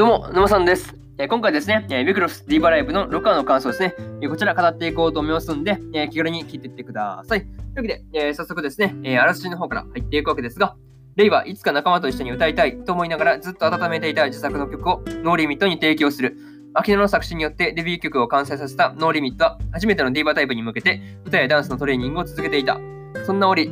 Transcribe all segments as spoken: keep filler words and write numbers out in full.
どうも、沼さんです。今回ですね、ウィクロスディーバライブのろっかの感想ですね、こちら語っていこうと思いますので、気軽に聞いていってください。というわけで、早速ですね、あらすじの方から入っていくわけですが、レイはいつか仲間と一緒に歌いたいと思いながらずっと温めていた自作の曲をノーリミットに提供する。秋野の作詞によってデビュー曲を完成させたノーリミットは、初めてのディーバータイプに向けて歌やダンスのトレーニングを続けていた。そんな折、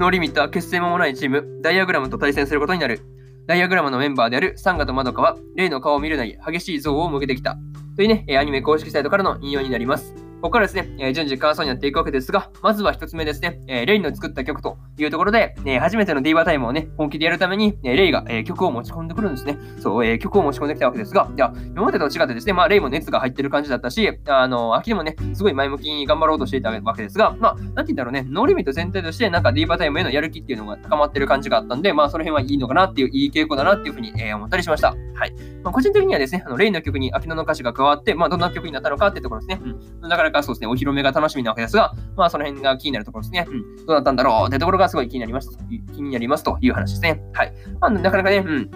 ノーリミットは結成間もないチーム、ダイアグラムと対戦することになる。ダイアグラムのメンバーであるサンガとマドカは、レイの顔を見るなり激しい憎悪を向けてきた。というね、アニメ公式サイトからの引用になります。ここからですね、順次感想になっていくわけですが、まずは一つ目ですね、レイの作った曲というところで、初めてのディーバータイムをね、本気でやるために、レイが曲を持ち込んでくるんですね。そう、曲を持ち込んできたわけですが、いや、今までと違ってですね、まあ、レイも熱が入ってる感じだったし、あの、アキもね、すごい前向きに頑張ろうとしていたわけですが、まあ、なんて言うんだろうね、ノーリミット全体として、なんかディーバータイムへのやる気っていうのが高まってる感じがあったんで、まあ、その辺はいいのかなっていう、いい傾向だなっていうふうに思ったりしました。はい。まあ、個人的にはですね、あのレイの曲にアキの歌詞が加わって、まあ、どんな曲になったのかっていうところですね。うん、だからそうですね、お披露目が楽しみなわけですが、まあその辺が気になるところですね。うん、どうなったんだろうってところがすごい気になります。気になりますという話ですね。はい。まあ、なかなかね、うん。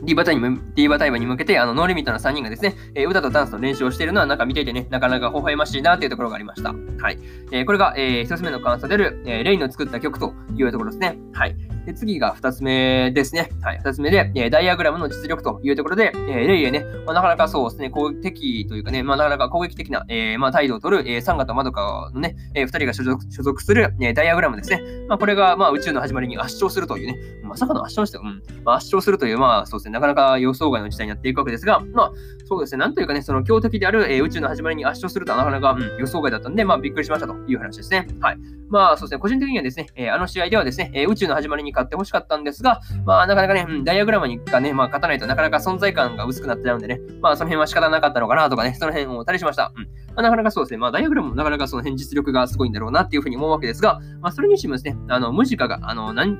ディーバータイム、ディーバータイムに向けて、あの、ノーリミットのさんにんがですね、えー、歌とダンスの練習をしているのは、なんか見ていてね、なかなか微笑ましいなというところがありました。はい。えー、これが、えー、一つ目の感想である、えー、レイの作った曲というところですね。はい。で、次が二つ目ですね。はい。二つ目で、えー、ダイアグラムの実力というところで、えー、レイへね、まあ、なかなかそうですね、攻撃的というかね、まあ、なかなか攻撃的な、えー、まあ、態度をとる、えー、サンガとマドカのね、えー、二人が所属、所属する、えー、ダイアグラムですね。まあ、これが、まあ、宇宙の始まりに圧勝するというね、まさかの圧勝して、うん。まあ、圧勝するという、まあ、そうですね、なかなか予想外の事態になっていくわけですが、まあ、そうですね、なんというかね、その強敵である、えー、宇宙の始まりに圧勝するとはなかなか、うん、予想外だったんで、まあ、びっくりしましたという話ですね。はい。まあ、そうですね、個人的にはですね、えー、あの試合ではですね、えー、宇宙の始まりに勝ってほしかったんですが、まあ、なかなかね、うん、ダイアグラムにかね、まあ、勝たないとなかなか存在感が薄くなっちゃうんでね、まあ、その辺は仕方なかったのかなとかね、その辺を思ったりしました。うん。まあ、なかなかそうですね、まあ、ダイアグラムもなかなかその辺実力がすごいんだろうなっていうふうに思うわけですが、まあ、それにしてもですね、あの、ムジカが、あの、何、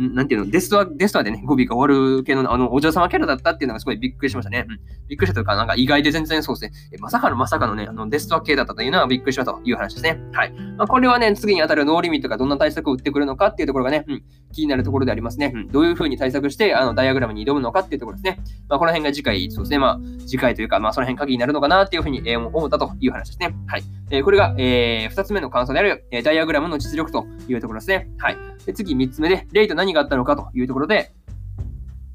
なんていうの、デストア、デストアでね、語尾が終わる系の、あの、お嬢様キャラだったっていうのがすごいびっくりしましたね。うん、びっくりしたというか、なんか意外で全然そうですね。えまさかのまさかのね、あの、デストア系だったというのはびっくりしましたという話ですね。はい。まあ、これはね、次に当たるノーリミットがどんな対策を打ってくるのかっていうところがね、うん、気になるところでありますね。うん、どういう風に対策して、あの、ダイアグラムに挑むのかっていうところですね。まあ、この辺が次回、そうですね。まあ、次回というか、まあ、その辺鍵になるのかなっていう風に、えー、思ったという話ですね。はい。えー、これが、えー、二つ目の感想である、えー、ダイアグラムの実力というところですね。はい。で、次、三つ目で、レイと何があったのかというところで、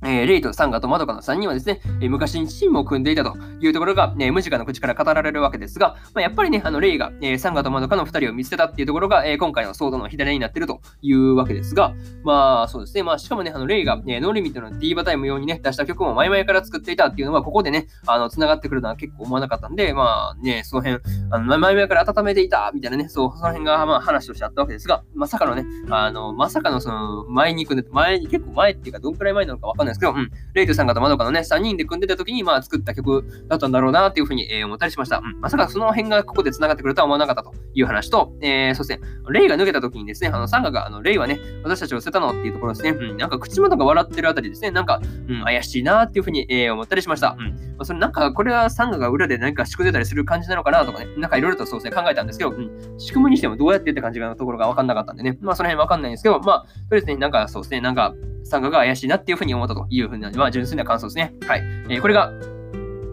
えー、レイとサンガとマドカのさんにんはですね、えー、昔にチームを組んでいたというところが、えー、ムジカの口から語られるわけですが、まあ、やっぱりね、あのレイが、えー、サンガとマドカのふたりを見捨てたっていうところが、えー、今回の騒動の火種になっているというわけですが、まあそうですね、まあしかもね、あのレイが、えー、ノーリミットのディーバータイム用にね、出した曲も前々から作っていたっていうのは、ここでね、あの、繋がってくるのは結構思わなかったんで、まあね、その辺、あの前々から温めていたみたいなね、そう、その辺がまあ話としてあったわけですが、まさかのね、あの、まさかのその、前に組んで、前に、結構前っていうか、どんくらい前なのかわかんないですけど、うん、レイとサンガとマドカのね、さんにんで組んでた時に、まあ、作った曲だったんだろうな、っていうふうに、えー、思ったりしました。うん、まさかその辺がここで繋がってくるとは思わなかったという話と、えー、そして、レイが抜けた時にですね、あの、サンガが、あの、レイはね、私たちを捨てたのっていうところですね、うん、なんか口元が笑ってるあたりですね、なんか、うん、怪しいな、っていうふうに、えー、思ったりしました。うん、まあ、それなんか、これはサンガが裏で何か仕組んでたりする感じなのかな、とかね、なんかいろいろとそうですね、考えたんですけど、うん、仕組みにしてもどうやってって感じのところがわかんなかったんでね、まあ、その辺わかんないんですけど、まあ、とりあえずね、なんかそうですね、なんか、サンガが怪しいなっていうふうに思ったというふうな、まあ、純粋な感想ですね。はい。えー、これが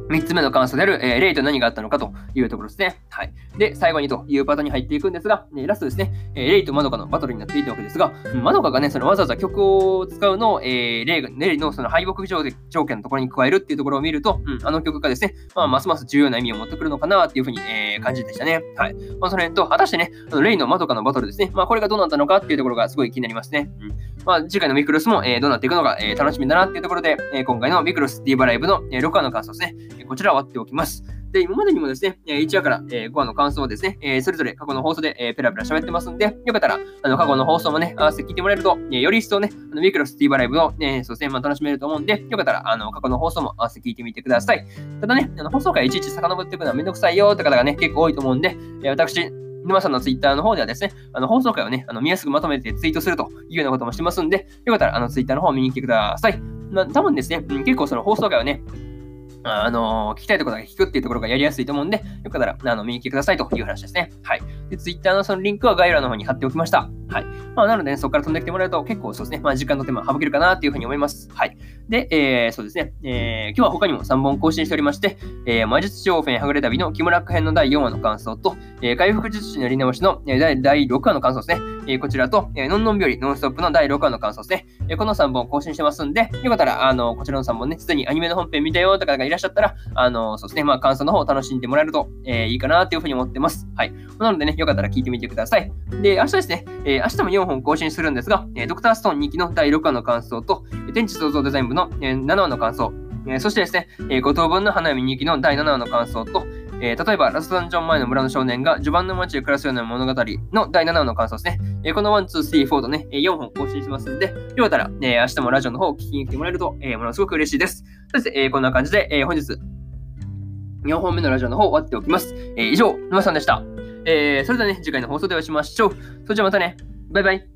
みっつめの感想である、えー、レイと何があったのかというところですね。はい。で、最後にというパートに入っていくんですが、えー、ラストですね、えー、レイとマドカのバトルになっていたわけですが、マドカがね、そのわざわざ曲を使うのを、えー、レイが、レイのその敗北条件のところに加えるっていうところを見ると、うん、あの曲がですね、まあ、ますます重要な意味を持ってくるのかなっていうふうに、えー、感じでしたね。はい。まあ、その辺と、果たしてね、あのレイのマドカのバトルですね、まあ、これがどうなったのかっていうところがすごい気になりますね。うん、まあ、次回のミクロスも、えー、どうなっていくのか、えー、楽しみだなっていうところで、えー、今回のミクロスディーバライブの、えー、ろっかの感想ですね、えー、こちら終わっておきます。で、今までにもですね、いちわからごわの感想をですね、えー、それぞれ過去の放送で、えー、ペラペラ喋ってますんで、よかったら、あの、過去の放送もね、合わせて聞いてもらえると、えー、より一層ね、あのミクロスディーバライブの、えー、そうですね、まあ、楽しめると思うんで、よかったら、あの、過去の放送も合わせて聞いてみてください。ただね、あの放送回いちいち遡っていくのはめんどくさいよって方がね、結構多いと思うんで、えー、私、沼さんのツイッターの方ではですね、あの放送回をね、あの見やすくまとめてツイートするというようなこともしてますんで、よかったらあのツイッターの方を見に来てください。まあ、多分ですね、結構その放送回をね、あの、聞きたいところだけ聞くっていうところがやりやすいと思うんで、よかったらあの見に来てくださいという話ですね。はい。で、ツイッターのそのリンクは概要欄の方に貼っておきました。はい。まあ、なので、ね、そこから飛んできてもらうと結構そうですね、まあ、時間の手間省けるかなというふうに思います。はい。で、えー、そうですね、えー、今日は他にもさんぼん更新しておりまして、えー、魔術師オーフェンはぐれ旅のキムラック編のだいよんわの感想と、えー、回復術師のやり直しのだいろくわの感想ですね。えー、こちらと、えー、のんのんびよりノンストップのだいろくわの感想ですね。えー、このさんぼん更新してますんで、よかったら、あの、こちらのさんぼんね、すでにアニメの本編見たよとかがいらっしゃったら、あの、そうですね、まあ、感想の方を楽しんでもらえると、えー、いいかなというふうに思ってます。はい。なのでね、よかったら聞いてみてください。で、明日ですね、えー、明日もよんほん更新するんですが、えー、ドクターストーンにきのだいろくわの感想と、天地創造デザイン部の、えー、ななわの感想、えー、そしてですね、えー、五等分の花嫁にきのだいななわの感想と、えー、例えばラストダンジョン前の村の少年が序盤の街で暮らすような物語のだいななわの感想ですね。えー、このいち、に、さん、よんとね、よんほん更新しますので、よかったら、えー、明日もラジオの方を聞きに来てもらえると、えー、ものすごく嬉しいです。そして、えー、こんな感じで、えー、本日よんほんめのラジオの方終わっておきます。えー、以上、沼さんでした。えー、それではね、次回の放送でお会いしましょう。それじゃあまたね。バイバイ。